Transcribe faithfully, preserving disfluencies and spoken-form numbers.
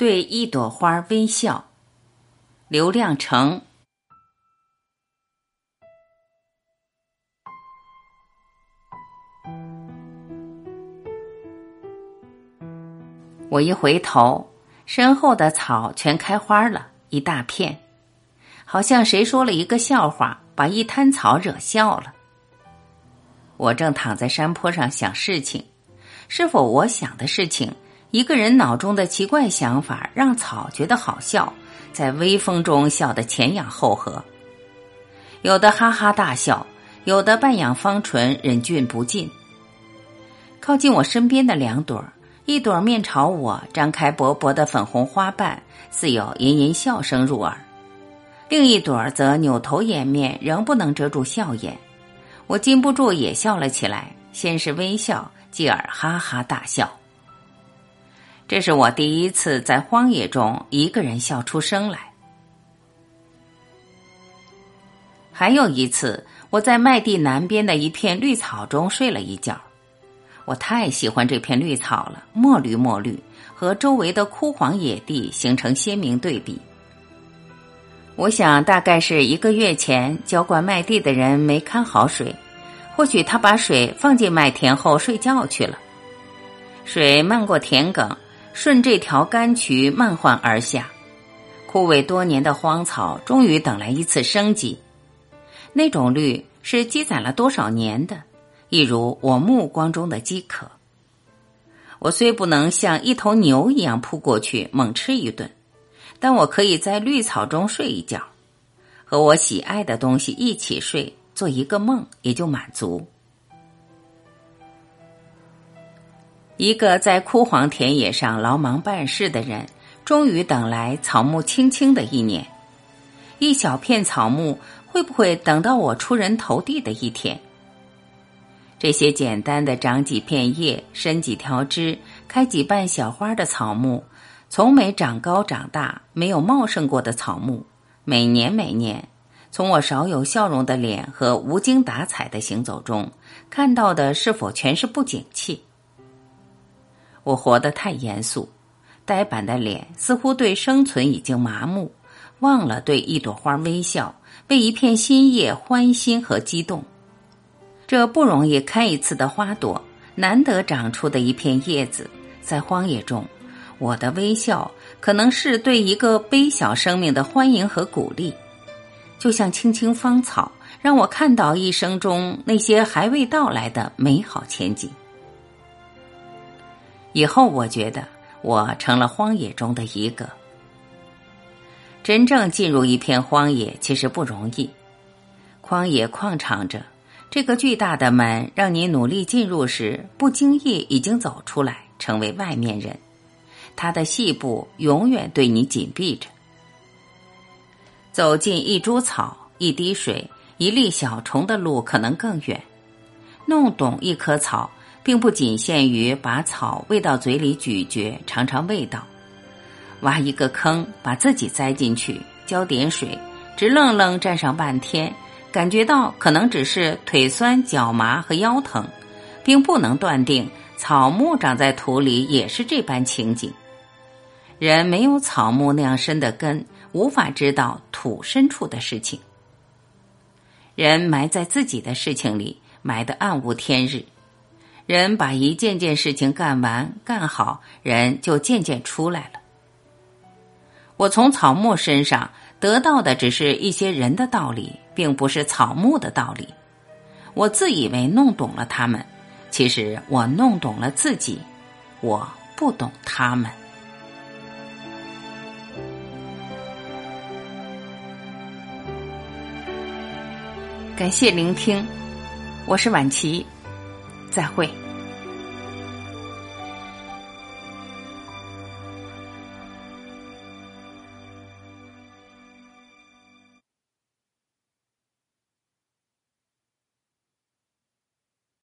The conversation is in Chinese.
对一朵花微笑，刘亮程。我一回头，身后的草全开花了，一大片，好像谁说了一个笑话，把一滩草惹笑了。我正躺在山坡上想事情，是否我想的事情，一个人脑中的奇怪想法，让草觉得好笑，在微风中笑得前仰后合，有的哈哈大笑，有的半仰方唇，忍俊不禁。靠近我身边的两朵，一朵面朝我，张开薄薄的粉红花瓣，似有吟吟笑声入耳；另一朵则扭头掩面，仍不能遮住笑颜。我禁不住也笑了起来，先是微笑，继而哈哈大笑。这是我第一次在荒野中一个人笑出声来。还有一次，我在麦地南边的一片绿草中睡了一觉。我太喜欢这片绿草了，墨绿墨绿，和周围的枯黄野地形成鲜明对比。我想大概是一个月前浇灌麦地的人没看好水，或许他把水放进麦田后睡觉去了。水漫过田埂，顺这条干渠漫缓而下，枯萎多年的荒草终于等来一次生机。那种绿是积攒了多少年的，一如我目光中的饥渴。我虽不能像一头牛一样扑过去猛吃一顿，但我可以在绿草中睡一觉，和我喜爱的东西一起睡，做一个梦也就满足。一个在枯黄田野上劳忙办事的人，终于等来草木青青的一年。一小片草木，会不会等到我出人头地的一天？这些简单的长几片叶、伸几条枝、开几瓣小花的草木，从没长高长大、没有茂盛过的草木，每年每年，从我少有笑容的脸和无精打采的行走中，看到的是否全是不景气？我活得太严肃，呆板的脸似乎对生存已经麻木，忘了对一朵花微笑，为一片新叶欢欣和激动。这不容易开一次的花朵，难得长出的一片叶子，在荒野中，我的微笑可能是对一个微小生命的欢迎和鼓励。就像青青芳草，让我看到一生中那些还未到来的美好前景。以后我觉得我成了荒野中的一个。真正进入一片荒野其实不容易，荒野旷敞着，这个巨大的门让你努力进入时，不经意已经走出来，成为外面人。它的细部永远对你紧闭着。走进一株草、一滴水、一粒小虫的路可能更远。弄懂一棵草，并不仅限于把草喂到嘴里咀嚼，尝尝味道。挖一个坑，把自己栽进去，浇点水，直愣愣站上半天，感觉到可能只是腿酸、脚麻和腰疼，并不能断定草木长在土里也是这般情景。人没有草木那样深的根，无法知道土深处的事情。人埋在自己的事情里，埋得暗无天日。人把一件件事情干完干好，人就渐渐出来了。我从草木身上得到的只是一些人的道理，并不是草木的道理。我自以为弄懂了他们，其实我弄懂了自己，我不懂他们。感谢聆听，我是婉琪，再会。